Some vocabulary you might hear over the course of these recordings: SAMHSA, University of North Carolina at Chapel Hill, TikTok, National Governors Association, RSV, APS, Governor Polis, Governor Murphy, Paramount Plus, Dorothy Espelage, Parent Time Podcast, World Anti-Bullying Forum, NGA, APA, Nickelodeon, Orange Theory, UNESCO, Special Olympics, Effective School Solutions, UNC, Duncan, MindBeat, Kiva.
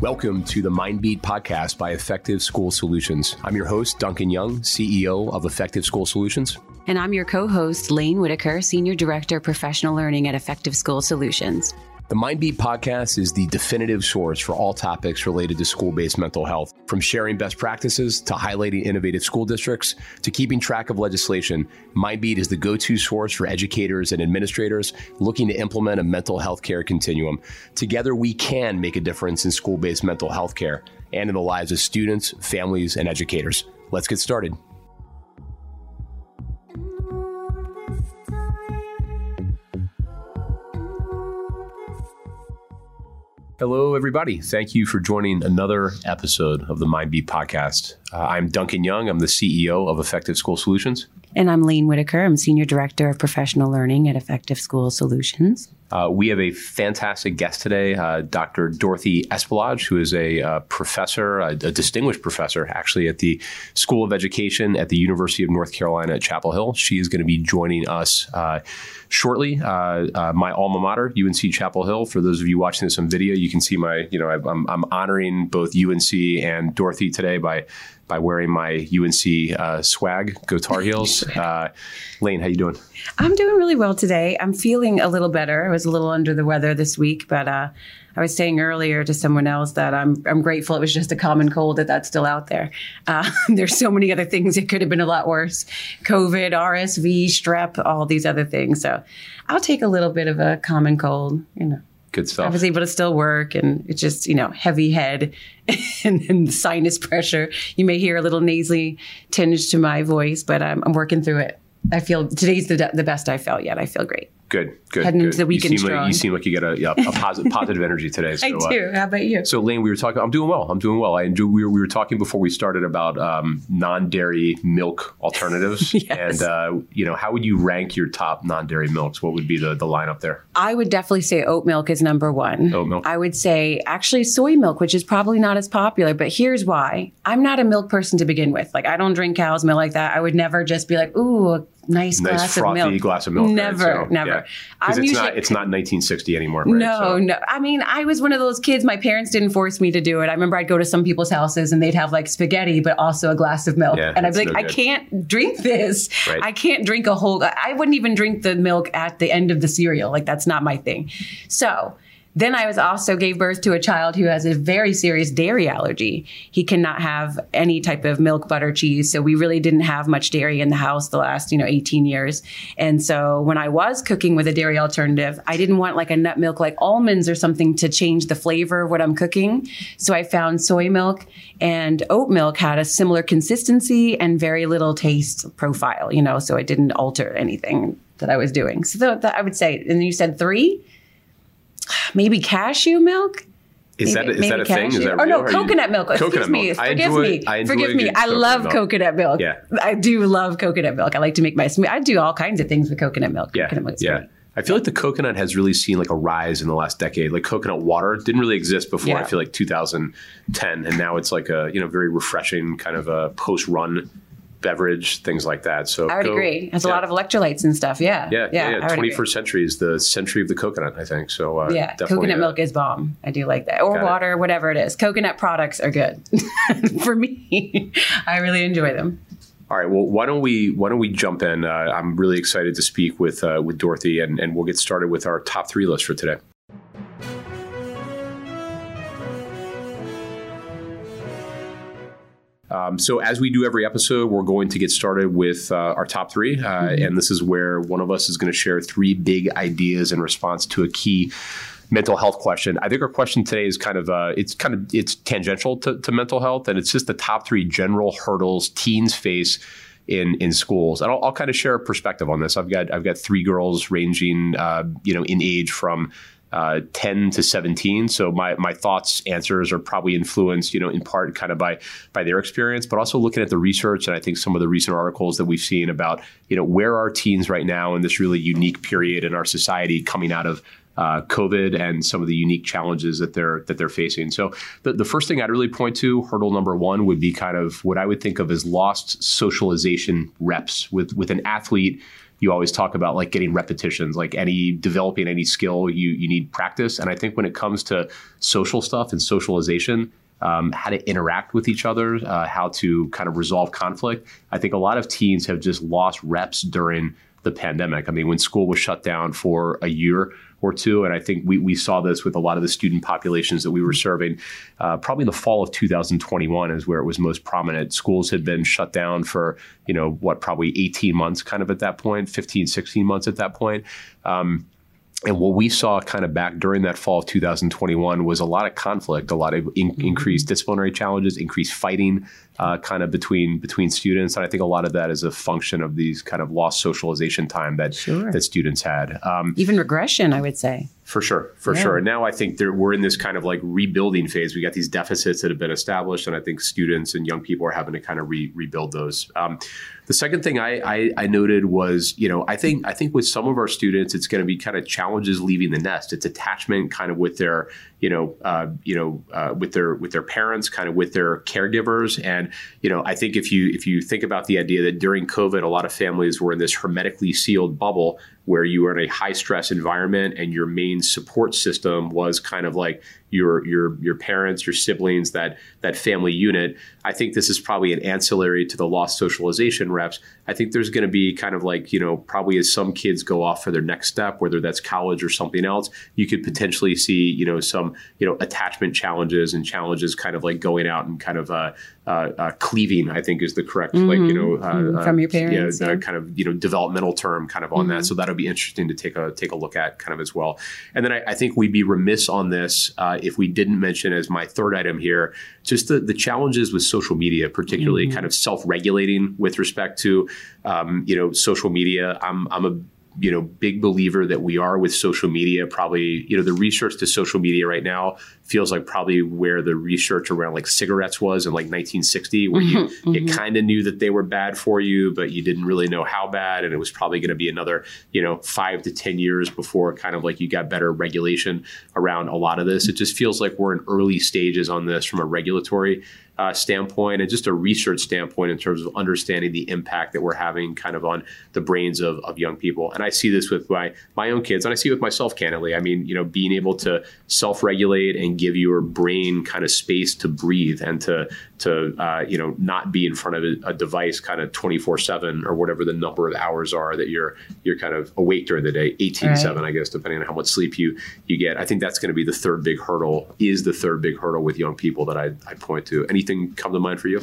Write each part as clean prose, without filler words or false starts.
Welcome to the MindBeat podcast by Effective School Solutions. I'm your host, Duncan Young, CEO of Effective School Solutions. And I'm your co-host, Laine Whitaker, Senior Director of Professional Learning at Effective School Solutions. The MindBeat podcast is the definitive source for all topics related to school-based mental health, from sharing best practices to highlighting innovative school districts to keeping track of legislation. MindBeat is the go-to source for educators and administrators looking to implement a mental health care continuum. Together, we can make a difference in school-based mental health care and in the lives of students, families, and educators. Let's get started. Hello, everybody. Thank you for joining another episode of the MindBeat podcast. I'm Duncan Young. I'm the CEO of Effective School Solutions. And I'm Laine Whitaker. I'm Senior Director of Professional Learning at Effective School Solutions. We have a fantastic guest today, Dr. Dorothy Espelage, who is a distinguished professor, actually, at the School of Education at the University of North Carolina at Chapel Hill. She is going to be joining us shortly. My alma mater, UNC Chapel Hill. For those of you watching this on video, you can see I'm honoring both UNC and Dorothy today by wearing my UNC swag. Go Tar Heels. Laine, how you doing? I'm doing really well today. I'm feeling a little better. I was a little under the weather this week, but I was saying earlier to someone else that I'm grateful it was just a common cold, that's still out there. There's so many other things that could have been a lot worse. COVID, RSV, strep, all these other things. So I'll take a little bit of a common cold, Good stuff. I was able to still work, and it's just, heavy head and sinus pressure. You may hear a little nasally tinge to my voice, but I'm working through it. I feel today's the best I felt yet. I feel great. Good. Heading into the weekend strong. You seem like you got a positive energy today. So, I do. How about you? So, Laine, we were talking. I'm doing well. We were talking before we started about non-dairy milk alternatives. Yes. And, how would you rank your top non-dairy milks? What would be the lineup there? I would definitely say oat milk is number one. Oat milk. I would say, actually, soy milk, which is probably not as popular. But here's why. I'm not a milk person to begin with. Like, I don't drink cow's milk like that. I would never just be like, ooh, nice glass of milk. Never. Yeah. It's not 1960 anymore. Right? No. I mean, I was one of those kids. My parents didn't force me to do it. I remember I'd go to some people's houses and they'd have like spaghetti, but also a glass of milk. Yeah, and I'd be like, I can't drink this. Right. I can't drink I wouldn't even drink the milk at the end of the cereal. Like, that's not my thing. So then I was also gave birth to a child who has a very serious dairy allergy. He cannot have any type of milk, butter, cheese. So we really didn't have much dairy in the house the last, 18 years. And so when I was cooking with a dairy alternative, I didn't want like a nut milk like almonds or something to change the flavor of what I'm cooking. So I found soy milk and oat milk had a similar consistency and very little taste profile, so it didn't alter anything that I was doing. So that I would say, and you said three? Maybe cashew milk? Is that a thing? Is that real? Oh, no, coconut milk. Forgive me. I love coconut milk. Yeah. I do love coconut milk. I like to make my smoothie. I do all kinds of things with coconut milk. Yeah. Coconut milk smoothie. I feel like the coconut has really seen like a rise in the last decade. Like coconut water didn't really exist before, I feel like 2010. And now it's like a very refreshing kind of a post-run beverage, things like that. So I would agree. It has a lot of electrolytes and stuff. Yeah. 21st century is the century of the coconut, I think. So coconut milk is bomb. I do like that. Or water, whatever it is. Coconut products are good for me. I really enjoy them. All right. Well, why don't we jump in? I'm really excited to speak with Dorothy, and we'll get started with our top three list for today. So as we do every episode, we're going to get started with our top three. And this is where one of us is going to share three big ideas in response to a key mental health question. I think our question today is it's tangential to mental health. And it's just the top three general hurdles teens face in schools. And I'll kind of share a perspective on this. I've got three girls ranging, in age from 10 to 17. So my thoughts, answers are probably influenced, in part kind of by their experience, but also looking at the research. And I think some of the recent articles that we've seen about, where are teens right now in this really unique period in our society coming out of COVID and some of the unique challenges that they're facing. So the first thing I'd really point to, hurdle number one, would be kind of what I would think of as lost socialization reps. With an athlete, you always talk about like getting repetitions, like developing any skill, you need practice. And I think when it comes to social stuff and socialization, how to interact with each other, how to kind of resolve conflict, I think a lot of teens have just lost reps during the pandemic. I mean, when school was shut down for a year or two, and I think we saw this with a lot of the student populations that we were serving, probably in the fall of 2021 is where it was most prominent. Schools had been shut down for, probably 18 months kind of at that point, 15, 16 months at that point. And what we saw kind of back during that fall of 2021 was a lot of conflict, a lot of increased disciplinary challenges, increased fighting kind of between students. And I think a lot of that is a function of these kind of lost socialization time that students had. Even regression, I would say. For sure. And now I think we're in this kind of like rebuilding phase. We got these deficits that have been established, and I think students and young people are having to kind of rebuild those. The second thing I noted was, I think with some of our students, it's going to be kind of challenges leaving the nest. It's attachment kind of with their, with their parents, kind of with their caregivers. And, I think if you think about the idea that during COVID, a lot of families were in this hermetically sealed bubble where you were in a high stress environment and your main support system was kind of like your parents, your siblings, that family unit. I think this is probably an ancillary to the lost socialization reps. I think there's going to be kind of like, probably as some kids go off for their next step, whether that's college or something else, you could potentially see, some, attachment challenges and challenges kind of like going out and kind of cleaving, I think is the correct, from your parents, kind of, developmental term kind of on that. So that'll be interesting to take a look at kind of as well. And then I think we'd be remiss on this if we didn't mention as my third item here, just the challenges with social media, particularly kind of self-regulating with respect to, social media. I'm a big believer that we are with social media, probably, the research to social media right now feels like probably where the research around like cigarettes was in like 1960, where you kind of knew that they were bad for you, but you didn't really know how bad. And it was probably going to be another, 5 to 10 years before kind of like you got better regulation around a lot of this. It just feels like we're in early stages on this from a regulatory standpoint and just a research standpoint in terms of understanding the impact that we're having kind of on the brains of young people. And I see this with my own kids, and I see it with myself, candidly. I mean, being able to self-regulate and give your brain kind of space to breathe and to not be in front of a device kind of 24/7 or whatever the number of hours are that you're kind of awake during the day, 18/7, I guess, depending on how much sleep you get. I think that's going to be the third big hurdle with young people that I point to. Anything come to mind for you?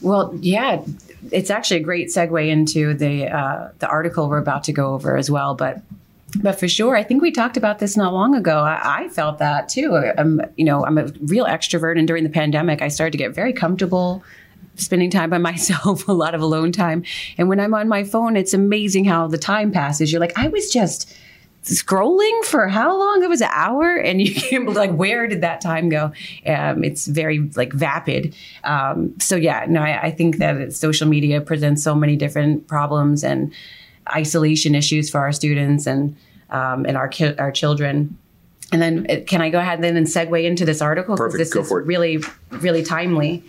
Well, yeah, it's actually a great segue into the article we're about to go over as well. But for sure, I think we talked about this not long ago. I felt that too. I'm a real extrovert, and during the pandemic, I started to get very comfortable spending time by myself, a lot of alone time. And when I'm on my phone, it's amazing how the time passes. You're like, I was just scrolling for how long? It was an hour, and you can't like, where did that time go? It's very like vapid. I think that social media presents so many different problems and isolation issues for our students and our children. And then can I go ahead and segue into this article? Perfect. This is really, really timely.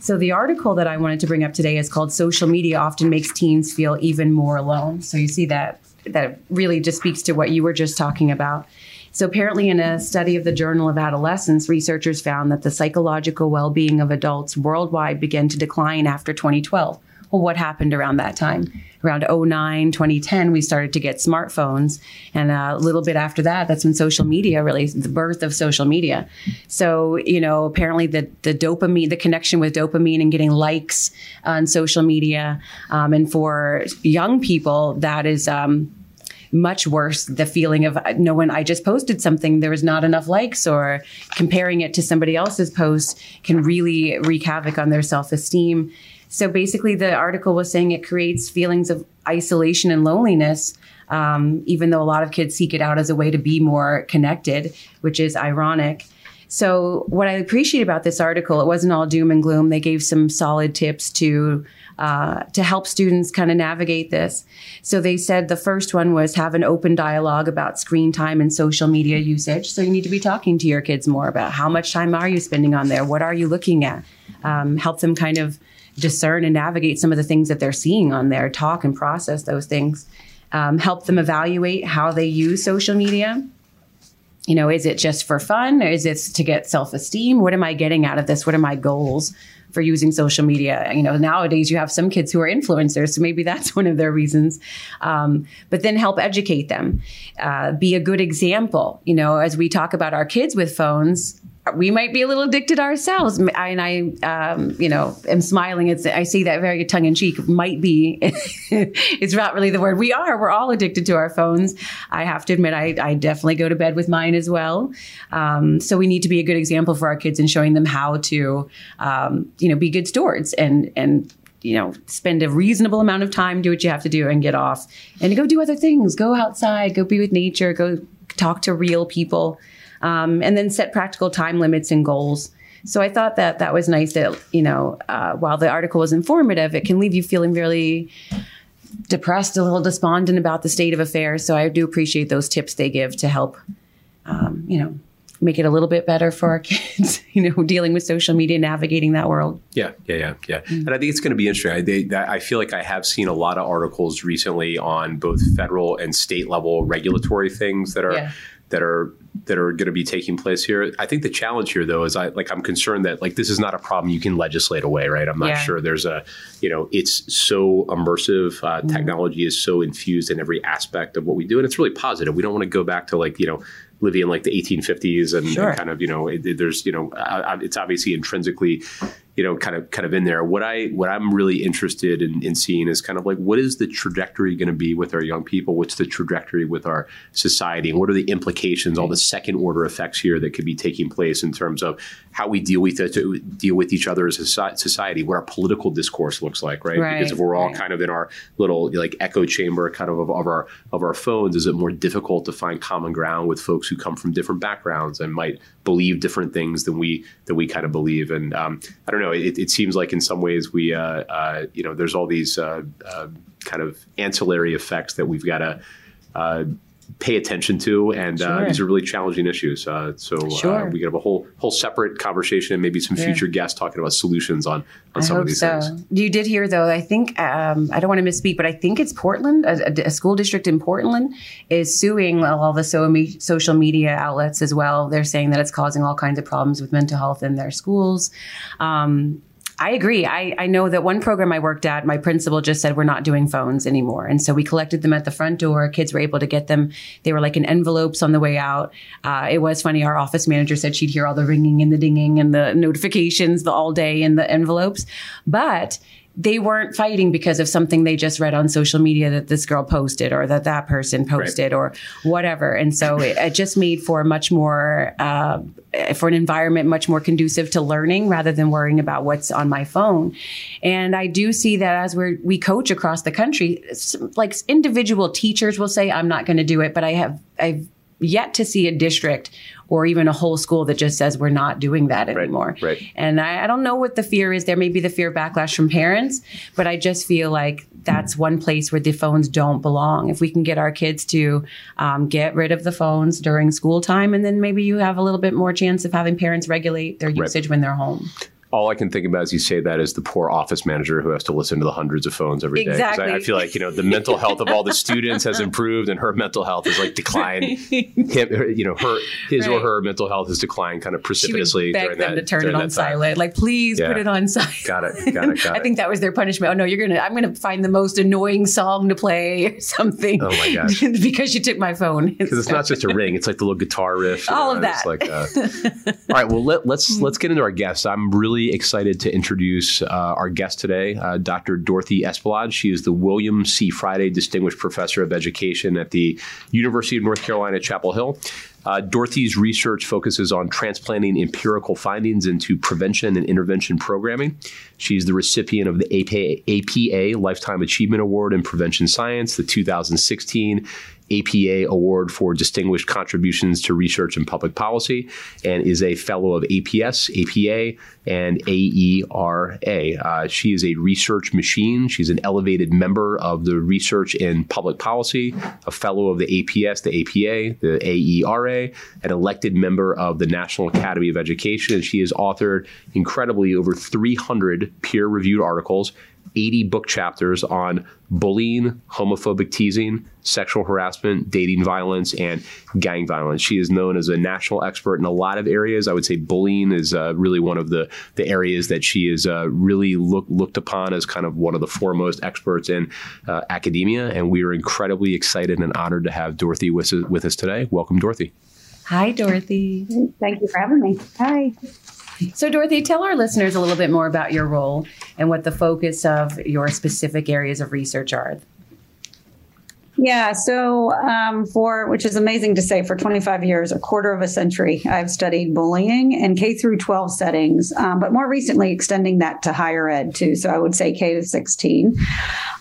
So the article that I wanted to bring up today is called Social Media Often Makes Teens Feel Even More Alone. So you see that really just speaks to what you were just talking about. So apparently in a study of the Journal of Adolescence, researchers found that the psychological well-being of adults worldwide began to decline after 2012. Well, what happened around that time? Around 2009, 2010, we started to get smartphones. And a little bit after that, that's when social media really, the birth of social media. So, apparently the connection with dopamine and getting likes on social media. And for young people, that is much worse, the feeling of, when I just posted something, there was not enough likes, or comparing it to somebody else's post can really wreak havoc on their self-esteem. So basically, the article was saying it creates feelings of isolation and loneliness, even though a lot of kids seek it out as a way to be more connected, which is ironic. So what I appreciate about this article, it wasn't all doom and gloom. They gave some solid tips to help students kind of navigate this. So they said the first one was have an open dialogue about screen time and social media usage. So you need to be talking to your kids more about how much time are you spending on there? What are you looking at? Help them kind of discern and navigate some of the things that they're seeing on there, talk and process those things. Help them evaluate how they use social media. You know, is it just for fun? Or is it to get self-esteem? What am I getting out of this? What are my goals for using social media? You know, nowadays you have some kids who are influencers, so maybe that's one of their reasons. But then help educate them. Be a good example. You know, as we talk about our kids with phones, we might be a little addicted ourselves. And I you know, am smiling. I say that very tongue in cheek. Might be. It's not really the word. We're all addicted to our phones. I have to admit, I definitely go to bed with mine as well. So we need to be a good example for our kids and showing them how to, you know, be good stewards and, you know, spend a reasonable amount of time, do what you have to do and get off and go do other things. Go outside, go be with nature, go talk to real people. And then set practical time limits and goals. So I thought that was nice that, you know, while the article was informative, it can leave you feeling really depressed, a little despondent about the state of affairs. So I do appreciate those tips they give to help, you know, make it a little bit better for our kids, you know, dealing with social media, navigating that world. Yeah. Mm-hmm. And I think it's going to be interesting. I feel like I have seen a lot of articles recently on both federal and state level regulatory things that are going to be taking place here. I think the challenge here, though, is I'm concerned that this is not a problem you can legislate away, right? I'm not sure there's a, you know, it's so immersive. Technology is so infused in every aspect of what we do. And it's really positive. We don't want to go back to living in the 1850s and kind of, you know, there's, you know, it's obviously intrinsically, you know, kind of in there. What I'm really interested in seeing is what is the trajectory going to be with our young people? What's the trajectory with our society? And what are the implications, all the second order effects here that could be taking place in terms of how we deal with each other as a society, what our political discourse looks like, right? Because if we're all kind of in our little echo chamber of our phones, is it more difficult to find common ground with folks who come from different backgrounds and might believe different things than we kind of believe? And I don't know. It seems like in some ways we, you know, there's all these kind of ancillary effects that we've got to pay attention to. And these are really challenging issues. We could have a whole separate conversation and maybe some future guests talking about solutions on some of these things. You did hear, though, I think, I don't want to misspeak, but I think it's Portland, a school district in Portland is suing all the social media outlets as well. They're saying that it's causing all kinds of problems with mental health in their schools. I agree. I know that one program I worked at, my principal just said, we're not doing phones anymore. And so we collected them at the front door. Kids were able to get them. They were in envelopes on the way out. It was funny. Our office manager said she'd hear all the ringing and the dinging and the notifications, the all day and the envelopes. But they weren't fighting because of something they just read on social media that this girl posted or that person posted or whatever. And so it just made for much more, for an environment much more conducive to learning rather than worrying about what's on my phone. And I do see that as we coach across the country, individual teachers will say, I'm not going to do it. But I've yet to see a district or even a whole school that just says we're not doing that anymore. Right. And I don't know what the fear is. There may be the fear of backlash from parents, but I just feel like that's one place where the phones don't belong. If we can get our kids to get rid of the phones during school time, and then maybe you have a little bit more chance of having parents regulate their usage when they're home. All I can think about as you say that is the poor office manager who has to listen to the hundreds of phones every day. Exactly. I feel the mental health of all the students has improved and her mental health is declined. Or her mental health has declined kind of precipitously. She would beg them to turn it on silent. Please put it on silent. Got it. I think that was their punishment. Oh no, I'm going to find the most annoying song to play or something. Oh my gosh. Because you took my phone. Because it's not just a ring. It's the little guitar riff. All of that. All right. Well, let's get into our guests. I'm really excited to introduce our guest today, Dr. Dorothy Espelage. She is the William C. Friday Distinguished Professor of Education at the University of North Carolina at Chapel Hill. Dorothy's research focuses on transplanting empirical findings into prevention and intervention programming. She's the recipient of the APA Lifetime Achievement Award in Prevention Science, the 2016 APA Award for Distinguished Contributions to Research and Public Policy, and is a fellow of APS, APA, and AERA. She is a research machine. She's an elevated member of the Research in Public Policy, a fellow of the APS, the APA, the AERA, an elected member of the National Academy of Education. And she has authored incredibly over 300 peer-reviewed articles, 80 book chapters on bullying, homophobic teasing, sexual harassment, dating violence, and gang violence. She is known as a national expert in a lot of areas. I would say bullying is really one of the areas that she is really looked upon as kind of one of the foremost experts in academia. And we are incredibly excited and honored to have Dorothy with us today. Welcome, Dorothy. Hi, Dorothy. Thank you for having me. Hi. So, Dorothy, tell our listeners a little bit more about your role and what the focus of your specific areas of research are. Yeah, so which is amazing to say, for 25 years, a quarter of a century, I've studied bullying in K through 12 settings, but more recently extending that to higher ed too. So I would say K to 16.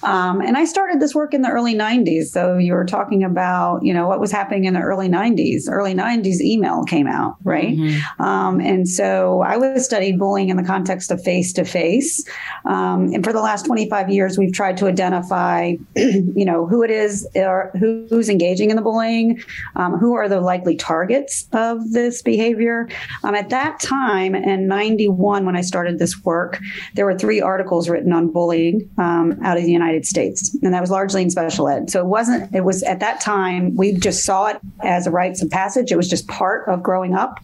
And I started this work in the early 90s. So you were talking about, what was happening in the early 90s. Early 90s email came out, right? Mm-hmm. And so I studied bullying in the context of face-to-face. And for the last 25 years, we've tried to identify, who it is, or who's engaging in the bullying, who are the likely targets of this behavior. At that time, in 91, when I started this work, there were 3 articles written on bullying out of the United States, and that was largely in special ed. So it was at that time, we just saw it as a rites of passage. It was just part of growing up.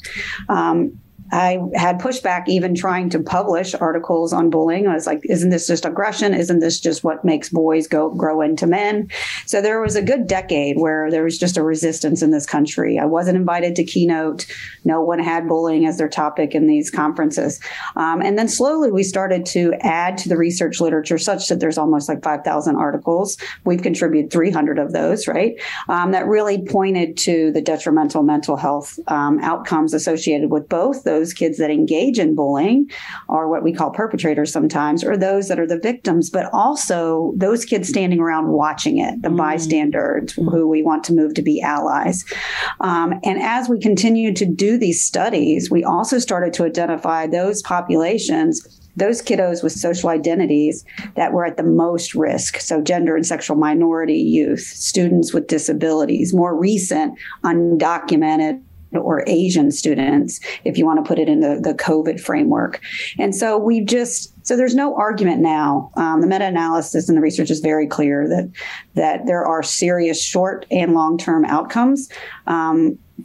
I had pushback even trying to publish articles on bullying. I was like, isn't this just aggression? Isn't this just what makes boys grow into men? So there was a good decade where there was just a resistance in this country. I wasn't invited to keynote. No one had bullying as their topic in these conferences. And then slowly we started to add to the research literature such that there's almost like 5,000 articles. We've contributed 300 of those, right? That really pointed to the detrimental mental health outcomes associated with both those. Those kids that engage in bullying are what we call perpetrators sometimes, or those that are the victims, but also those kids standing around watching it, the mm-hmm. bystanders mm-hmm. who we want to move to be allies. And as we continued to do these studies, we also started to identify those populations, those kiddos with social identities that were at the most risk. So gender and sexual minority youth, students with disabilities, more recent undocumented or Asian students, if you want to put it in the COVID framework. And so so there's no argument now. The meta-analysis and the research is very clear that there are serious short and long-term outcomes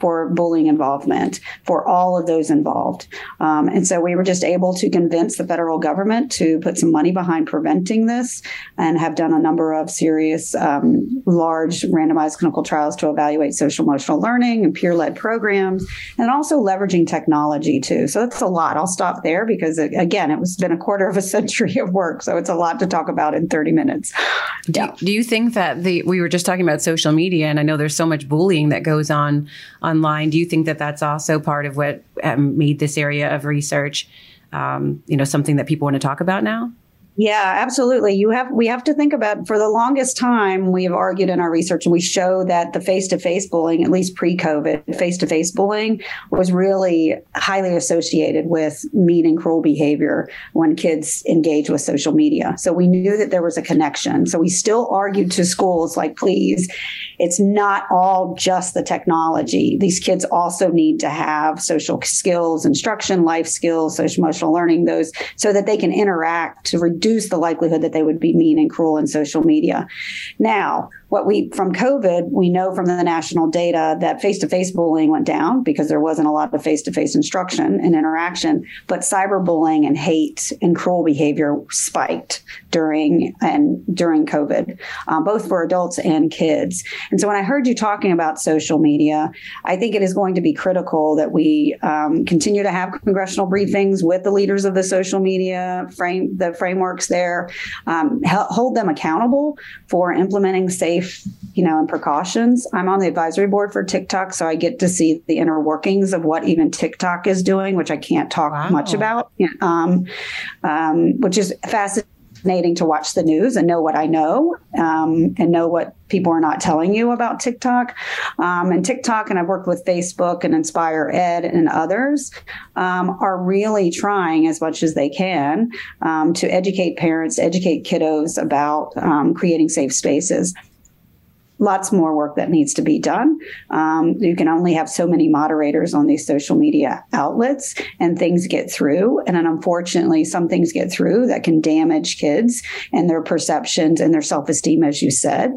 for bullying involvement, for all of those involved. And so we were just able to convince the federal government to put some money behind preventing this, and have done a number of serious, large randomized clinical trials to evaluate social emotional learning and peer-led programs, and also leveraging technology too. So that's a lot. I'll stop there because, again, it's been a quarter of a century of work. So it's a lot to talk about in 30 minutes. Yeah. Do you think that we were just talking about social media, and I know there's so much bullying that goes on online. Do you think that that's also part of what made this area of research, something that people want to talk about now? Yeah, absolutely. We have to think about, for the longest time, we have argued in our research, and we show that the face-to-face bullying, at least pre-COVID, face-to-face bullying was really highly associated with mean and cruel behavior when kids engage with social media. So we knew that there was a connection. So we still argued to schools like, please, it's not all just the technology. These kids also need to have social skills, instruction, life skills, social emotional learning, those, so that they can interact to reduce the likelihood that they would be mean and cruel in social media. Now, from COVID, we know from the national data that face-to-face bullying went down because there wasn't a lot of face-to-face instruction and interaction, but cyberbullying and hate and cruel behavior spiked during COVID, both for adults and kids. And so when I heard you talking about social media, I think it is going to be critical that we continue to have congressional briefings with the leaders of the social media frameworks there, hold them accountable for implementing safe, and precautions. I'm on the advisory board for TikTok, so I get to see the inner workings of what even TikTok is doing, which I can't talk much about, which is fascinating. fascinating to watch the news and know what I know, and know what people are not telling you about TikTok. And TikTok, and I've worked with Facebook and Inspire Ed and others, are really trying as much as they can to educate parents, educate kiddos about creating safe spaces. Lots more work that needs to be done. You can only have so many moderators on these social media outlets, and things get through. And then unfortunately, some things get through that can damage kids and their perceptions and their self-esteem, as you said.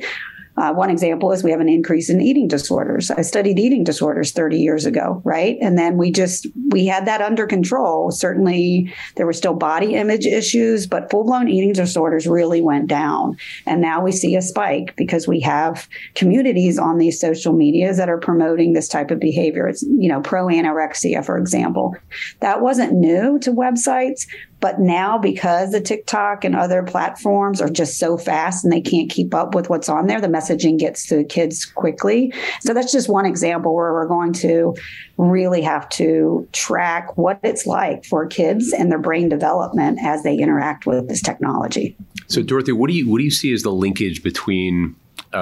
One example is we have an increase in eating disorders. I studied eating disorders 30 years ago, right? And then we had that under control. Certainly there were still body image issues, but full-blown eating disorders really went down. And now we see a spike because we have communities on these social medias that are promoting this type of behavior. It's, you know, pro-anorexia, for example. That wasn't new to websites. But now, because the TikTok and other platforms are just so fast and they can't keep up with what's on there, the messaging gets to kids quickly. So that's just one example where we're going to really have to track what it's like for kids and their brain development as they interact with this technology. So, Dorothy, what do you see as the linkage between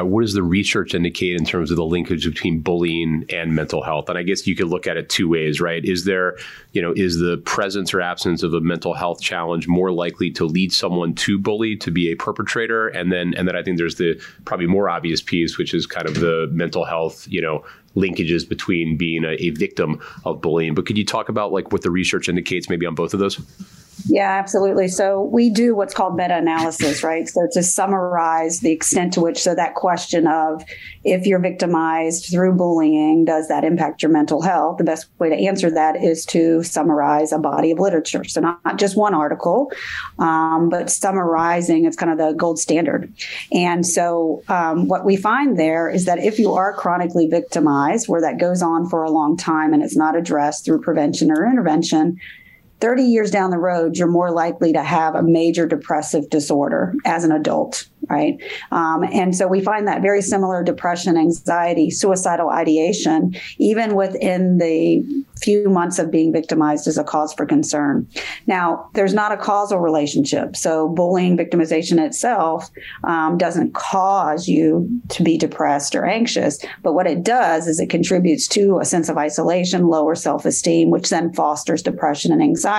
what does the research indicate in terms of the linkage between bullying and mental health? And I guess you could look at it two ways, right? Is there, you know, is the presence or absence of a mental health challenge more likely to lead someone to bully, to be a perpetrator? And then I think there's the probably more obvious piece, which is kind of the mental health, you know, linkages between being a victim of bullying. But could you talk about like what the research indicates maybe on both of those? Yeah, absolutely. So we do what's called meta-analysis, right? So to summarize the extent to which, so that question of if you're victimized through bullying, does that impact your mental health? The best way to answer that is to summarize a body of literature. So not just one article, but summarizing, it's kind of the gold standard. And so what we find there is that if you are chronically victimized, where that goes on for a long time and it's not addressed through prevention or intervention, 30 years down the road, you're more likely to have a major depressive disorder as an adult, right? And so we find that very similar depression, anxiety, suicidal ideation, even within the few months of being victimized, is a cause for concern. Now, there's not a causal relationship. So bullying, victimization itself doesn't cause you to be depressed or anxious. But what it does is it contributes to a sense of isolation, lower self-esteem, which then fosters depression and anxiety.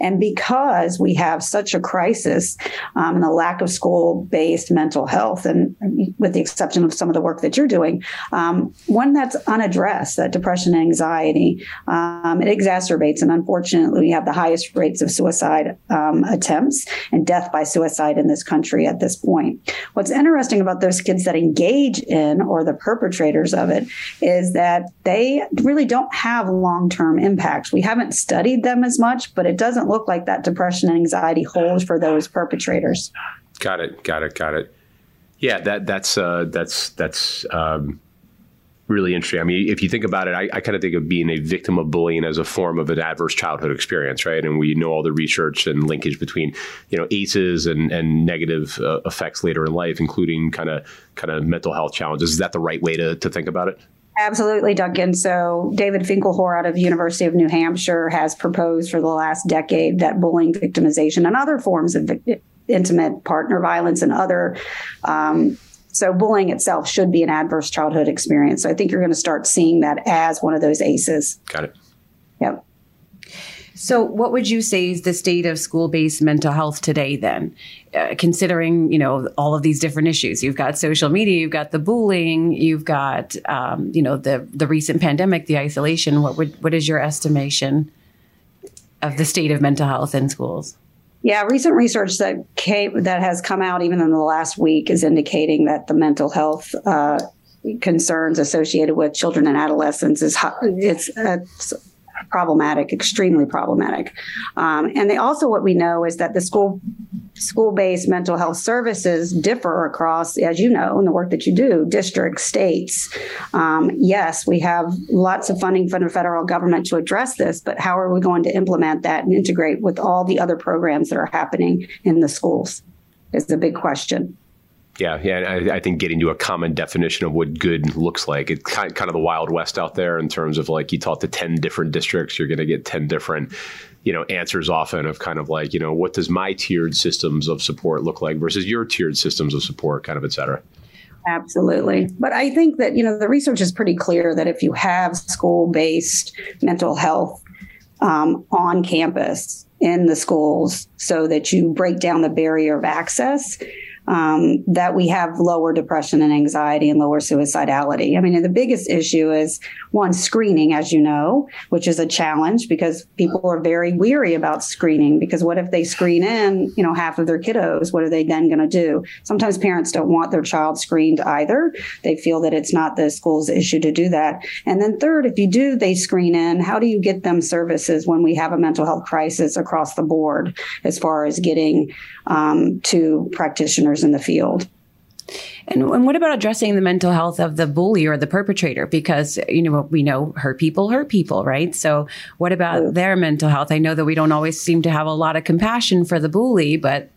And because we have such a crisis and the lack of school-based mental health, and with the exception of some of the work that you're doing, one that's unaddressed, that depression and anxiety, it exacerbates, and unfortunately, we have the highest rates of suicide attempts and death by suicide in this country at this point. What's interesting about those kids that engage in, or the perpetrators of it, is that they really don't have long-term impacts. We haven't studied them as much, but it doesn't look like that depression and anxiety holds for those perpetrators. Got it. Yeah, that's really interesting. I mean, if you think about it, I kind of think of being a victim of bullying as a form of an adverse childhood experience, right? And we know all the research and linkage between, you know, ACEs and negative effects later in life, including kind of mental health challenges. Is that the right way to think about it? Absolutely, Duncan. So David Finkelhor out of University of New Hampshire has proposed for the last decade that bullying, victimization, and other forms of intimate partner violence and other so bullying itself should be an adverse childhood experience. So I think you're going to start seeing that as one of those ACEs. Got it. Yep. So what would you say is the state of school-based mental health today then, considering, you know, all of these different issues? You've got social media, you've got the bullying, you've got, you know, the recent pandemic, the isolation. What is your estimation of the state of mental health in schools? Yeah, recent research that has come out even in the last week is indicating that the mental health concerns associated with children and adolescents is it's problematic, extremely problematic. And they also, what we know is that the school-based mental health services differ across, as you know, in the work that you do, districts, states. Yes, we have lots of funding from the federal government to address this, but how are we going to implement that and integrate with all the other programs that are happening in the schools is the big question. Yeah. And I think getting to a common definition of what good looks like, it's kind of the Wild West out there in terms of like you talk to 10 different districts, you're going to get 10 different, answers often of kind of like, what does my tiered systems of support look like versus your tiered systems of support, kind of, et cetera. Absolutely. But I think that, the research is pretty clear that if you have school-based mental health on campus in the schools so that you break down the barrier of access, that we have lower depression and anxiety and lower suicidality. I mean, and the biggest issue is one, screening, as you know, which is a challenge because people are very weary about screening because what if they screen in, half of their kiddos, what are they then going to do? Sometimes parents don't want their child screened either. They feel that it's not the school's issue to do that. And then third, if you do, they screen in, how do you get them services when we have a mental health crisis across the board as far as getting to practitioners in the field? And what about addressing the mental health of the bully or the perpetrator? Because, we know hurt people, right? So what about their mental health? I know that we don't always seem to have a lot of compassion for the bully, but,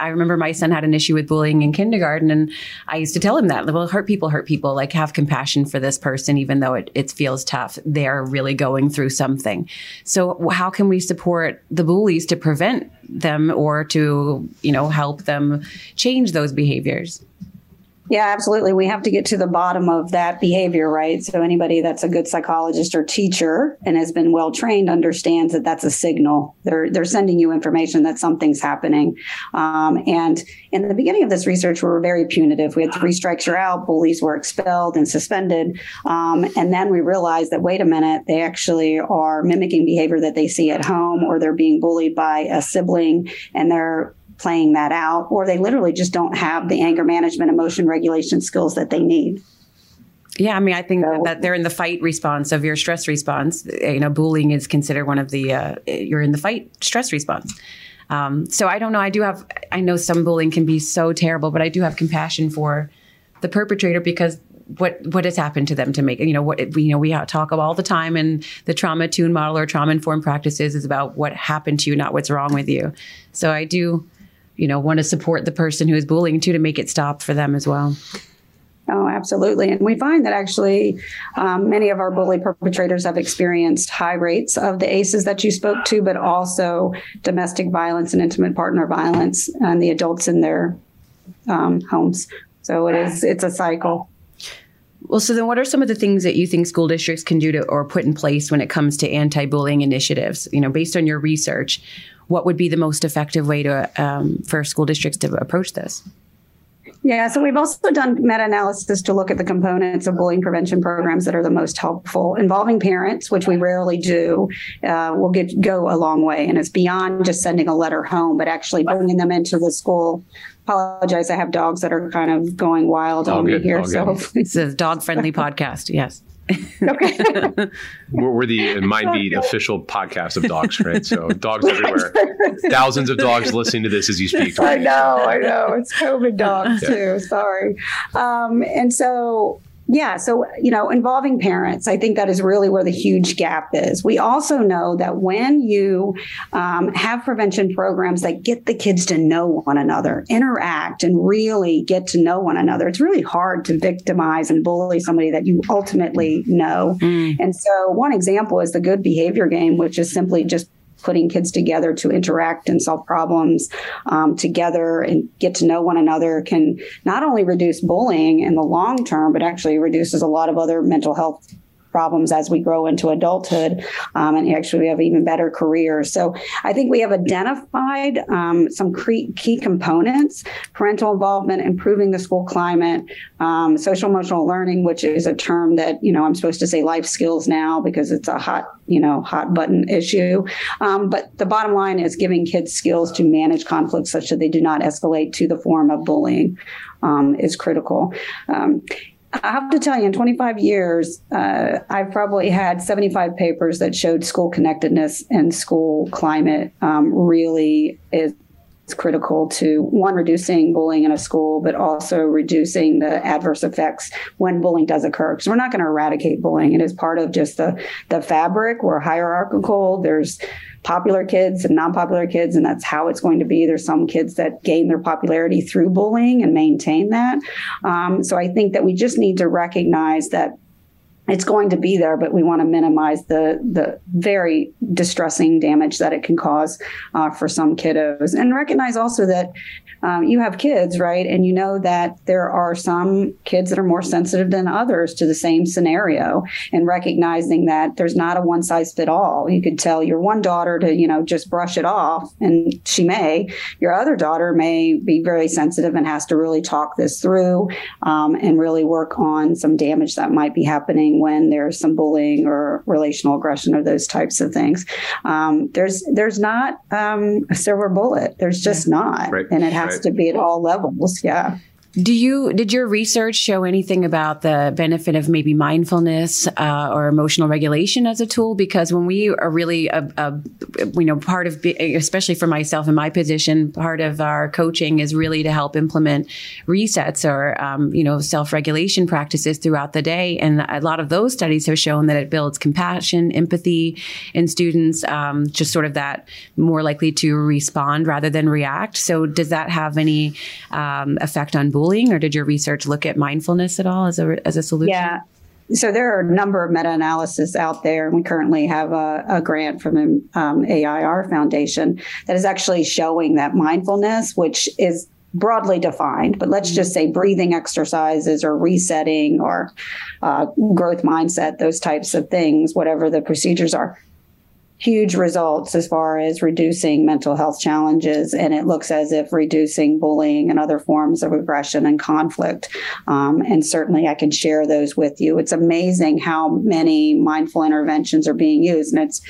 I remember my son had an issue with bullying in kindergarten, and I used to tell him that, well, hurt people, like have compassion for this person, even though it feels tough. They're really going through something. So how can we support the bullies to prevent them or to, help them change those behaviors? Yeah, absolutely. We have to get to the bottom of that behavior, right? So anybody that's a good psychologist or teacher and has been well trained understands that that's a signal. They're sending you information that something's happening. And in the beginning of this research, we were very punitive. We had 3 strikes you're out. Bullies were expelled and suspended. And then we realized that, wait a minute, they actually are mimicking behavior that they see at home, or they're being bullied by a sibling and they're playing that out, or they literally just don't have the anger management, emotion regulation skills that they need. Yeah, I mean, I think that they're in the fight response of your stress response. Bullying is considered one of the, you're in the fight stress response. So I don't know. I know some bullying can be so terrible, but I do have compassion for the perpetrator because what has happened to them to make, we talk about all the time, and the trauma-tuned model or trauma-informed practices is about what happened to you, not what's wrong with you. So I do want to support the person who is bullying too, to make it stop for them as well. Oh, absolutely. And we find that actually many of our bully perpetrators have experienced high rates of the ACEs that you spoke to, but also domestic violence and intimate partner violence and the adults in their homes. So it's a cycle. Well, so then what are some of the things that you think school districts can do to or put in place when it comes to anti-bullying initiatives? Based on your research, what would be the most effective way to for school districts to approach this? Yeah, so we've also done meta-analysis to look at the components of bullying prevention programs that are the most helpful. Involving parents, which we rarely do, will go a long way. And it's beyond just sending a letter home, but actually bringing them into the school. Apologize, I have dogs that are kind of going wild on me here. So it's a dog-friendly podcast, yes. Okay. We're the MindBeat official podcast of dogs, right? So dogs everywhere. Thousands of dogs listening to this as you speak. Right? I know. It's COVID dogs too. Sorry. And so, yeah. So, involving parents, I think that is really where the huge gap is. We also know that when you have prevention programs that get the kids to know one another, interact and really get to know one another, it's really hard to victimize and bully somebody that you ultimately know. Mm. And so one example is the good behavior game, which is simply just putting kids together to interact and solve problems together and get to know one another can not only reduce bullying in the long term, but actually reduces a lot of other mental health problems as we grow into adulthood, and actually we have even better careers. So I think we have identified some key components: parental involvement, improving the school climate, social emotional learning, which is a term that, I'm supposed to say life skills now because it's a hot button issue. But the bottom line is giving kids skills to manage conflicts such that they do not escalate to the form of bullying is critical. I have to tell you, in 25 years, I've probably had 75 papers that showed school connectedness and school climate really is It's critical to, one, reducing bullying in a school, but also reducing the adverse effects when bullying does occur. Because we're not going to eradicate bullying. It is part of just the fabric. We're hierarchical. There's popular kids and non-popular kids, and that's how it's going to be. There's some kids that gain their popularity through bullying and maintain that. So I think that we just need to recognize that it's going to be there, but we want to minimize the very distressing damage that it can cause for some kiddos. And recognize also that you have kids, right? And you know that there are some kids that are more sensitive than others to the same scenario, and recognizing that there's not a one size fit all. You could tell your one daughter to, you know, just brush it off, and she may. Your other daughter may be very sensitive and has to really talk this through and really work on some damage that might be happening when there's some bullying or relational aggression or those types of things. There's not a silver bullet. There's just not. Right. And it has to be at all levels. Yeah. Did your research show anything about the benefit of maybe mindfulness or emotional regulation as a tool? Because when we are really, part of, especially for myself in my position, part of our coaching is really to help implement resets or, self-regulation practices throughout the day. And a lot of those studies have shown that it builds compassion, empathy in students, just sort of that more likely to respond rather than react. So does that have any effect on bullying? Or did your research look at mindfulness at all as a solution? Yeah. So there are a number of meta-analyses out there, and we currently have a grant from the AIR Foundation that is actually showing that mindfulness, which is broadly defined, but let's just say breathing exercises or resetting or growth mindset, those types of things, whatever the procedures are, huge results as far as reducing mental health challenges. And it looks as if reducing bullying and other forms of aggression and conflict. And certainly I can share those with you. It's amazing how many mindful interventions are being used. And it's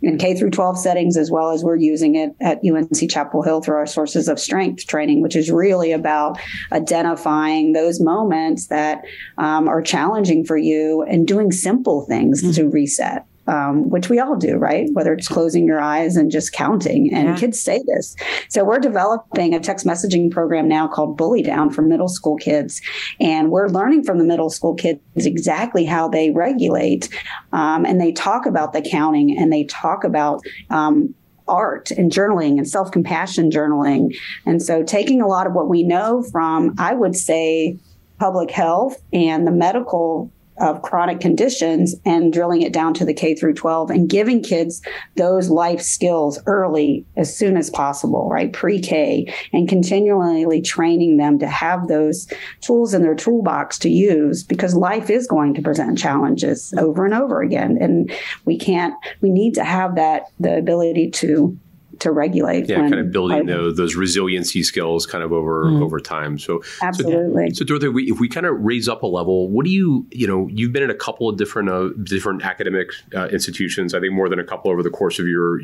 in K through 12 settings, as well as we're using it at UNC Chapel Hill through our Sources of Strength training, which is really about identifying those moments that are challenging for you and doing simple things to reset. Which we all do, right? Whether it's closing your eyes and just counting. And kids say this. So we're developing a text messaging program now called Bully Down for middle school kids. And we're learning from the middle school kids exactly how they regulate. And they talk about the counting, and they talk about art and journaling and self-compassion journaling. And so taking a lot of what we know from, I would say, public health and the medical of chronic conditions, and drilling it down to the K through 12 and giving kids those life skills early as soon as possible, right? Pre-K, and continually training them to have those tools in their toolbox to use, because life is going to present challenges over and over again. And we need to have the ability to regulate. Yeah, kind of building those resiliency skills kind of over time. So absolutely. So Dorothy, if we kind of raise up a level, what do you've been in a couple of different academic institutions, I think more than a couple over the course of your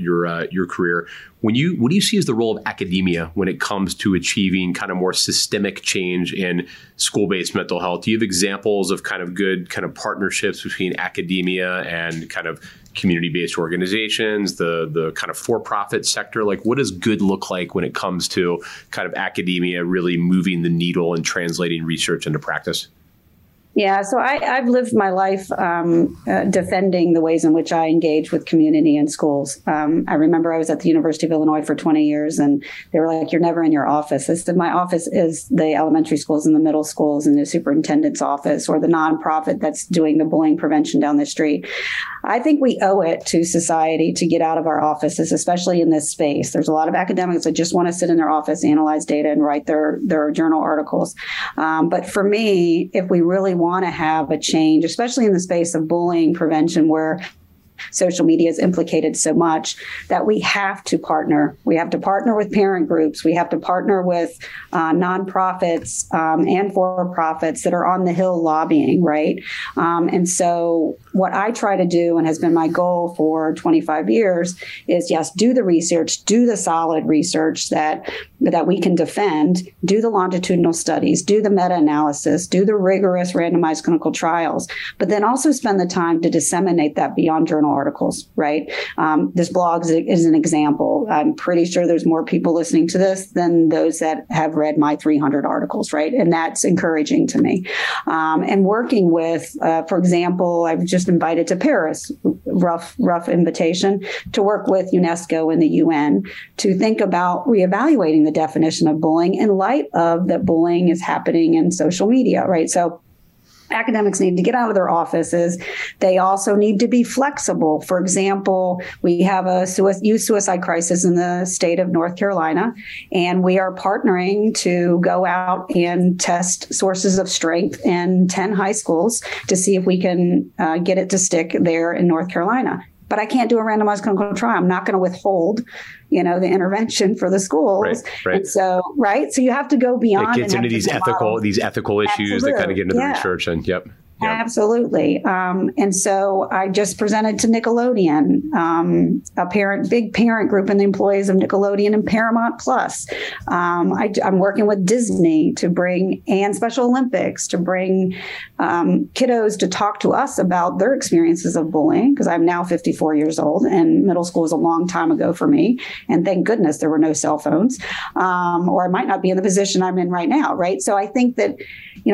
career. What do you see as the role of academia when it comes to achieving kind of more systemic change in school-based mental health? Do you have examples of kind of good kind of partnerships between academia and kind of community-based organizations, the kind of for-profit sector? Like, what does good look like when it comes to kind of academia really moving the needle and translating research into practice? Yeah, so I've lived my life defending the ways in which I engage with community and schools. I remember I was at the University of Illinois for 20 years, and they were like, "You're never in your office." I said, "My office is the elementary schools and the middle schools and the superintendent's office or the nonprofit that's doing the bullying prevention down the street." I think we owe it to society to get out of our offices, especially in this space. There's a lot of academics that just want to sit in their office, analyze data, and write their journal articles. But for me, if we really want to have a change, especially in the space of bullying prevention, where social media is implicated so much, that we have to partner. We have to partner with parent groups. We have to partner with nonprofits and for-profits that are on the Hill lobbying, right? And so what I try to do, and has been my goal for 25 years, is yes, do the research, do the solid research that we can defend, do the longitudinal studies, do the meta-analysis, do the rigorous randomized clinical trials, but then also spend the time to disseminate that beyond journal articles, right? This blog is an example. I'm pretty sure there's more people listening to this than those that have read my 300 articles, right? And that's encouraging to me. And working with, for example, I've just invited to Paris, rough invitation, to work with UNESCO and the UN to think about reevaluating the definition of bullying in light of that bullying is happening in social media, right? So academics need to get out of their offices. They also need to be flexible. For example, we have a youth suicide crisis in the state of North Carolina, and we are partnering to go out and test sources of strength in 10 high schools to see if we can get it to stick there in North Carolina. But I can't do a randomized clinical trial. I'm not going to withhold, the intervention for the schools. Right. And so, right. So you have to go beyond. It gets into these ethical issues. Absolutely. That kind of get into the research and yep. Absolutely. And so I just presented to Nickelodeon, a big parent group and the employees of Nickelodeon and Paramount Plus. I'm working with Disney to bring, and Special Olympics to bring kiddos to talk to us about their experiences of bullying, because I'm now 54 years old and middle school is a long time ago for me. And thank goodness there were no cell phones, or I might not be in the position I'm in right now. Right. So I think that,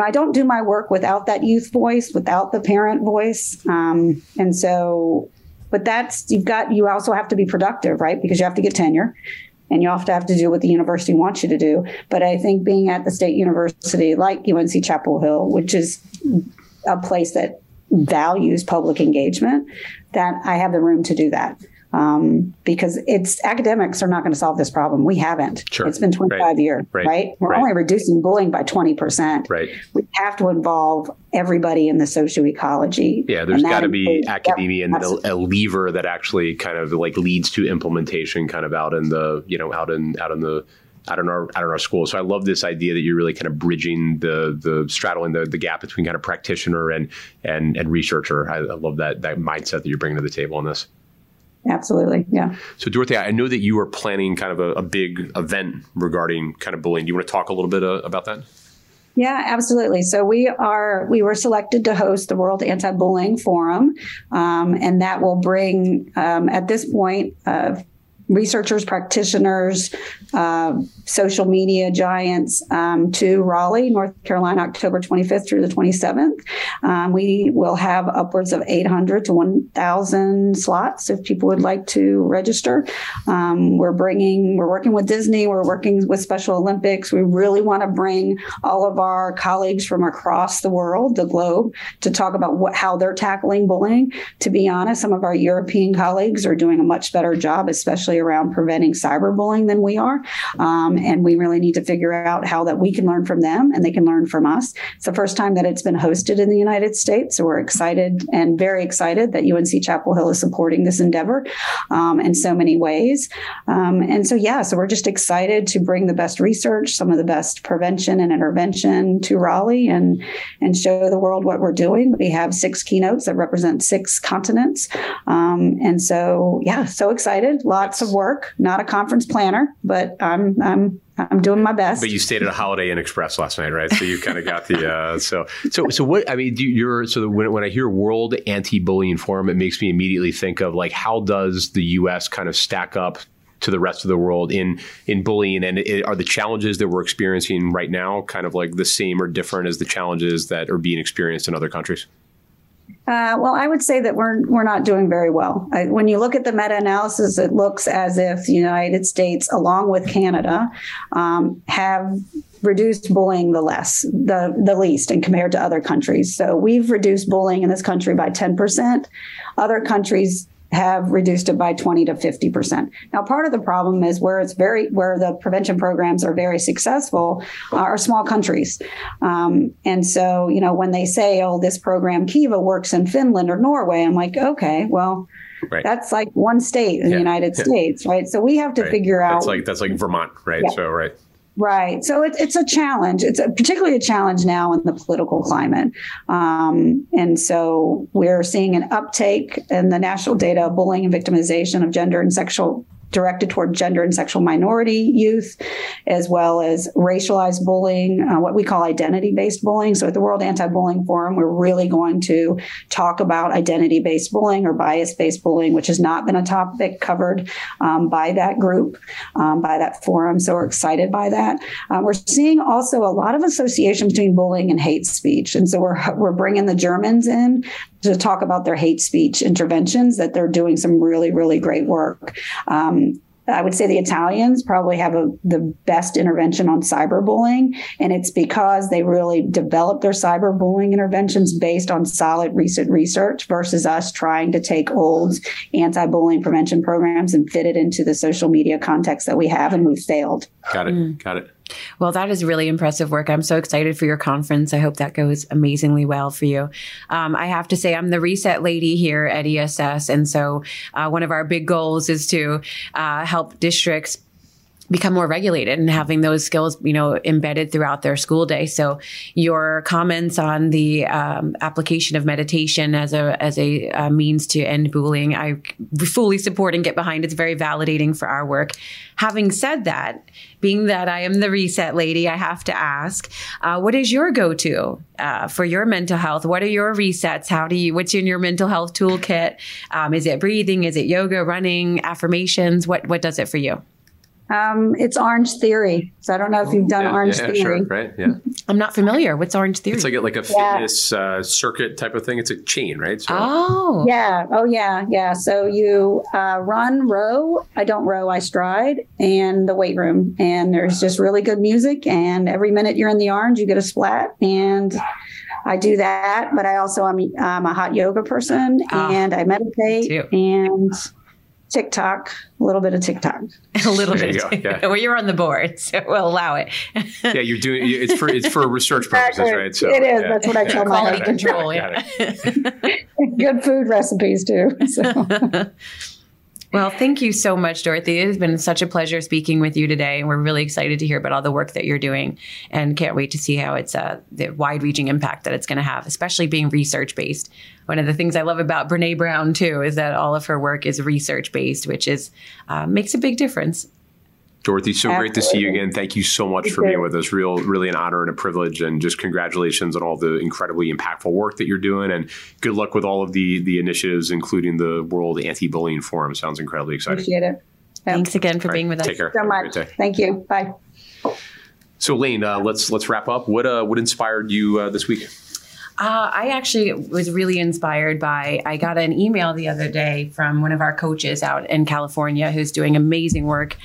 I don't do my work without that youth voice, without the parent voice. And so, but that's, you also have to be productive, right? Because you have to get tenure and you also have to do what the university wants you to do. But I think being at the state university like UNC Chapel Hill, which is a place that values public engagement, that I have the room to do that. Because academics are not going to solve this problem. We haven't. Sure. It's been 25 years, right? We're only reducing bullying by 20%. Right. We have to involve everybody in the socioecology. Yeah, there's got to be academia and a lever that actually kind of like leads to implementation kind of out in the, out in our schools. So I love this idea that you're really kind of bridging the straddling the gap between kind of practitioner and researcher. I love that mindset that you're bringing to the table on this. Absolutely. Yeah. So Dorothy, I know that you are planning kind of a big event regarding kind of bullying. Do you want to talk a little bit about that? Yeah, absolutely. So we were selected to host the World Anti-Bullying Forum, and that will bring, at this point, researchers, practitioners, social media giants to Raleigh, North Carolina, October 25th through the 27th. We will have upwards of 800 to 1,000 slots if people would like to register. We're working with Disney. We're working with Special Olympics. We really want to bring all of our colleagues from across the world, the globe, to talk about how they're tackling bullying. To be honest, some of our European colleagues are doing a much better job, especially around preventing cyberbullying than we are. And we really need to figure out how that we can learn from them and they can learn from us. It's the first time that it's been hosted in the United States. So we're excited and very excited that UNC Chapel Hill is supporting this endeavor in so many ways. So we're just excited to bring the best research, some of the best prevention and intervention to Raleigh and show the world what we're doing. We have 6 keynotes that represent 6 continents. So excited. Lots of work. Not a conference planner, but I'm doing my best. But you stayed at a Holiday Inn Express last night, right? So you kind of got the when I hear World Anti-Bullying Forum, it makes me immediately think of like, how does the U.S. kind of stack up to the rest of the world in bullying, and are the challenges that we're experiencing right now kind of like the same or different as the challenges that are being experienced in other countries? Well, I would say that we're not doing very well. When you look at the meta-analysis, it looks as if the United States, along with Canada, have reduced bullying the least and compared to other countries. So we've reduced bullying in this country by 10%. Other countries have reduced it by 20 to 50%. Now, part of the problem is where the prevention programs are very successful are small countries. When they say, oh, this program Kiva works in Finland or Norway, I'm like, okay, well, that's like one state in the United States, right? So we have to figure out. That's like Vermont, right? Yeah. So, right. Right. So it's a challenge. It's particularly a challenge now in the political climate. And so we're seeing an uptake in the national data of bullying and victimization of gender and sexual directed toward gender and sexual minority youth, as well as racialized bullying, what we call identity-based bullying. So at the World Anti-Bullying Forum, we're really going to talk about identity-based bullying or bias-based bullying, which has not been a topic covered by that group, by that forum. So we're excited by that. We're seeing also a lot of association between bullying and hate speech. And so we're bringing the Germans in to talk about their hate speech interventions, that they're doing some really, really great work. I would say the Italians probably have the best intervention on cyberbullying, and it's because they really developed their cyberbullying interventions based on solid recent research versus us trying to take old anti-bullying prevention programs and fit it into the social media context that we have, and we've failed. Got it. Mm. Got it. Well, that is really impressive work. I'm so excited for your conference. I hope that goes amazingly well for you. I have to say, I'm the reset lady here at ESS. And so one of our big goals is to help districts become more regulated and having those skills, embedded throughout their school day. So your comments on the application of meditation as a means to end bullying, I fully support and get behind. It's very validating for our work. Having said that, being that I am the reset lady, I have to ask, what is your go-to for your mental health? What are your resets? What's in your mental health toolkit? Is it breathing? Is it yoga, running, affirmations? What does it for you? It's Orange Theory. So I don't know if you've done Orange Theory. Sure, right? Yeah. I'm not familiar. What's Orange Theory? It's like a fitness circuit type of thing. It's a chain, right? So, yeah. So you run, row. I don't row, I stride, and the weight room. And there's just really good music. And every minute you're in the orange, you get a splat. And I do that. But I also I'm a hot yoga person, and I meditate and TikTok, a little bit of TikTok. A little bit. Yeah. Well, you're on the board, so we'll allow it. Yeah, you're doing it's for research purposes, right? So it is. Yeah. That's what I tell my quality control. Yeah. Good food recipes too. So. Well, thank you so much, Dorothy. It has been such a pleasure speaking with you today, and we're really excited to hear about all the work that you're doing, and can't wait to see how it's the wide-reaching impact that it's going to have, especially being research-based. One of the things I love about Brené Brown, too, is that all of her work is research-based, which is makes a big difference. Dorothy, so Absolutely. Great to see you again. Thank you so much for being with us. Really an honor and a privilege, and just congratulations on all the incredibly impactful work that you're doing, and good luck with all of the initiatives, including the World Anti-Bullying Forum. Sounds incredibly exciting. Appreciate it. Thanks again for being with us. Take care. Thank you so much. Thank you. Bye. So, Laine, let's wrap up. What inspired you this week? I actually was really inspired by, I got an email the other day from one of our coaches out in California who's doing amazing work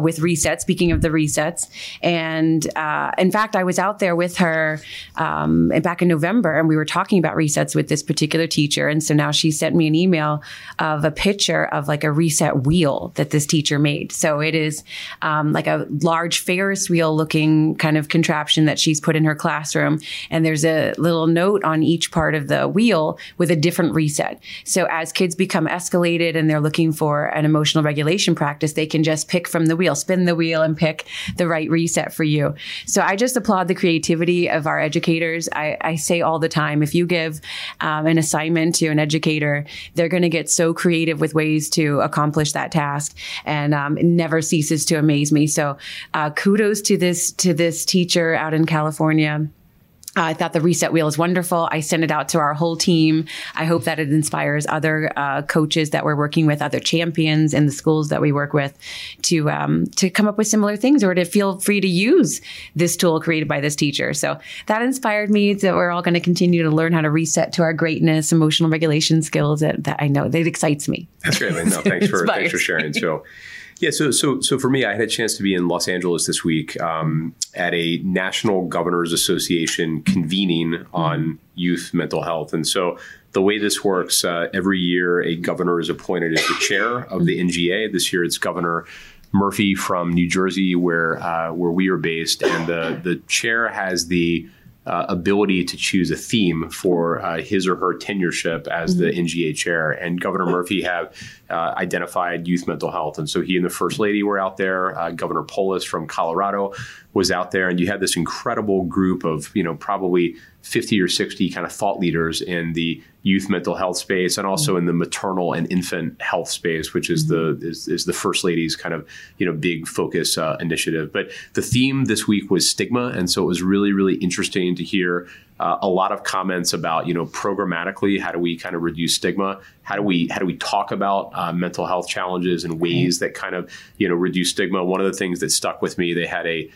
with resets, speaking of the resets. And in fact, I was out there with her back in November, and we were talking about resets with this particular teacher. And so now she sent me an email of a picture of like a reset wheel that this teacher made. So it is like a large Ferris wheel looking kind of contraption that she's put in her classroom. And there's a little note on each part of the wheel with a different reset. So as kids become escalated and they're looking for an emotional regulation practice, they can just pick from the wheel, spin the wheel, and pick the right reset for you. So I just applaud the creativity of our educators. I say all the time, if you give an assignment to an educator, they're going to get so creative with ways to accomplish that task, and it never ceases to amaze me. So kudos to this teacher out in California. I thought the reset wheel is wonderful. I sent it out to our whole team. I hope that it inspires other coaches that we're working with, other champions in the schools that we work with to come up with similar things, or to feel free to use this tool created by this teacher. So that inspired me, that we're all going to continue to learn how to reset to our greatness, emotional regulation skills that I know that excites me. That's great. No, thanks for sharing. So. Yeah, so for me, I had a chance to be in Los Angeles this week at a National Governors Association convening on youth mental health. And so the way this works, every year a governor is appointed as the chair of the NGA. This year it's Governor Murphy from New Jersey, where we are based. And the chair has the ability to choose a theme for his or her tenureship as the NGA chair. And Governor Murphy have identified youth mental health. And so he and the First Lady were out there. Governor Polis from Colorado was out there. And you had this incredible group of, probably 50 or 60 kind of thought leaders in the youth mental health space, and also in the maternal and infant health space, which is the First Lady's kind of, you know, big focus initiative. But the theme this week was stigma. And so it was really, really interesting to hear a lot of comments about, you know, programmatically, how do we kind of reduce stigma? How do we talk about mental health challenges and ways that kind of, you know, reduce stigma? One of the things that stuck with me, they had a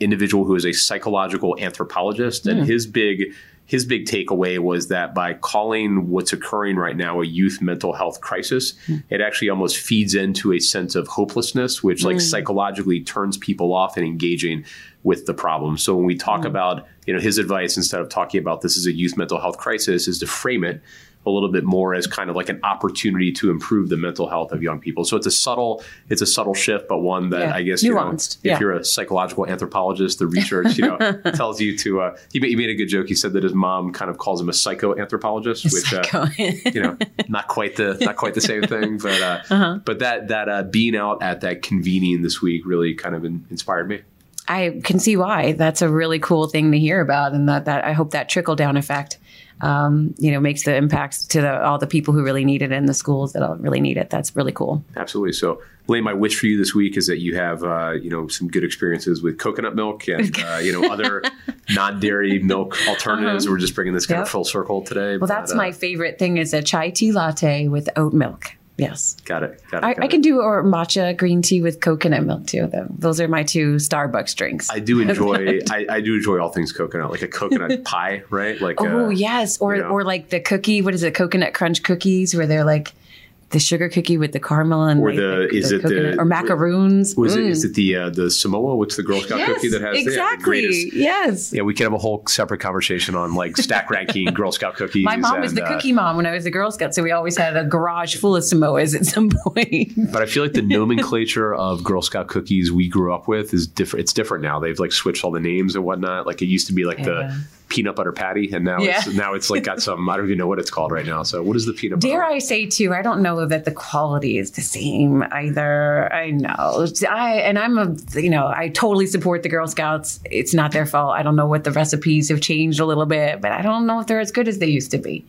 individual who is a psychological anthropologist, and his big takeaway was that by calling what's occurring right now a youth mental health crisis, it actually almost feeds into a sense of hopelessness, which like psychologically turns people off in engaging with the problem. So when we talk about, you know, his advice, instead of talking about this is a youth mental health crisis, is to frame it a little bit more as kind of like an opportunity to improve the mental health of young people. So it's a subtle shift, but one that I guess, nuanced. You know, if you're a psychological anthropologist, the research, you know, tells you to, he made a good joke. He said that his mom kind of calls him a psychoanthropologist, you know, not quite the same thing, but that being out at that convening this week really kind of inspired me. I can see why. That's a really cool thing to hear about. And that I hope that trickle down effect, you know, makes the impacts to all the people who really need it in the schools that all really need it. That's really cool. Absolutely. So, Laine, my wish for you this week is that you have, you know, some good experiences with coconut milk and, you know, other non-dairy milk alternatives. We're just bringing this kind of full circle today. Well, that's my favorite thing is a chai tea latte with oat milk. Yes. Got it. I can do or matcha green tea with coconut milk too, though. Those are my two Starbucks drinks. I do enjoy all things coconut, like a coconut pie, right? Like or like the cookie. What is it? Coconut crunch cookies, where they're like the sugar cookie with the caramel and or macaroons. Is it the Samoa? What's the Girl Scout cookie that has the greatest? Yes. Yeah, we can have a whole separate conversation on like stack ranking Girl Scout cookies. My mom was the cookie mom when I was a Girl Scout, so we always had a garage full of Samoas at some point. But I feel like the nomenclature of Girl Scout cookies we grew up with is different. It's different now. They've like switched all the names and whatnot. Like it used to be like the peanut butter patty, and now it's like got some, I don't even know what it's called right now. So what is the peanut butter? Dare I say too, I don't know that the quality is the same either. I know. I totally support the Girl Scouts. It's not their fault. I don't know what the recipes have changed a little bit, but I don't know if they're as good as they used to be.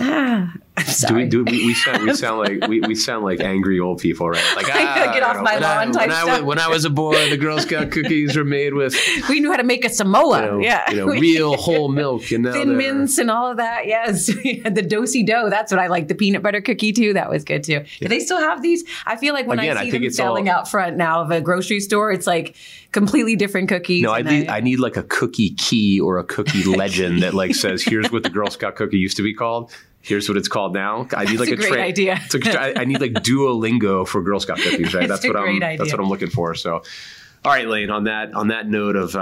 I'm sorry. We sound like angry old people, right? Like get off my lawn type stuff. When I was a boy, the Girl Scout cookies were made with. We knew how to make a Samoa, real whole milk and thin mints and all of that. Yes, we had the dosey dough. That's what I like. The peanut butter cookie too. That was good too. Do they still have these? I feel like when I see them selling out front now of a grocery store, it's like completely different cookies. No, I need like a cookie key or a cookie legend that like says, "Here's what the Girl Scout cookie used to be called. Here's what it's called now." That's a great idea. I need like Duolingo for Girl Scout cookies, right? That's what I'm looking for. So, all right, Laine, on that note of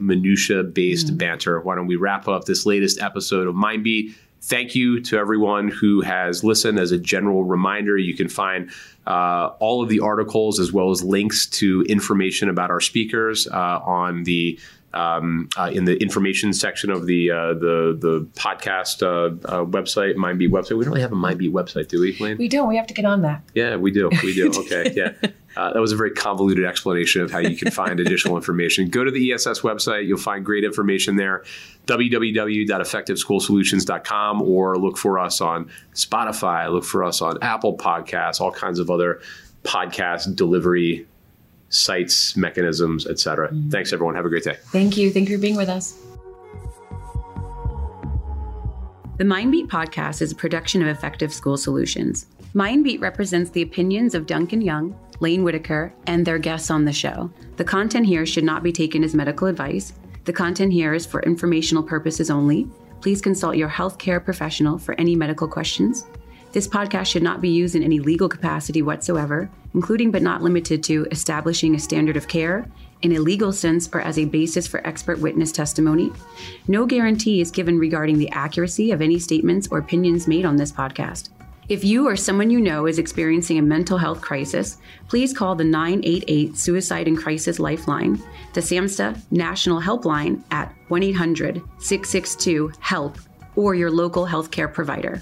minutia based banter, why don't we wrap up this latest episode of MindBeat? Thank you to everyone who has listened. As a general reminder, you can find all of the articles as well as links to information about our speakers on the. In the information section of the podcast website, MindBeat website. We don't really have a MindBeat website, do we, Laine? We don't. We have to get on that. Yeah, we do. Okay, yeah. That was a very convoluted explanation of how you can find additional information. Go to the ESS website. You'll find great information there, www.effectiveschoolsolutions.com, or look for us on Spotify, look for us on Apple Podcasts, all kinds of other podcast delivery sites, mechanisms, etc. Thanks, everyone. Have a great day. Thank you. Thank you for being with us. The MindBeat podcast is a production of Effective School Solutions. MindBeat represents the opinions of Duncan Young, Laine Whitaker, and their guests on the show. The content here should not be taken as medical advice. The content here is for informational purposes only. Please consult your healthcare professional for any medical questions. This podcast should not be used in any legal capacity whatsoever, including but not limited to establishing a standard of care in a legal sense or as a basis for expert witness testimony. No guarantee is given regarding the accuracy of any statements or opinions made on this podcast. If you or someone you know is experiencing a mental health crisis, please call the 988 Suicide and Crisis Lifeline, the SAMHSA National Helpline at 1-800-662-HELP, or your local healthcare provider.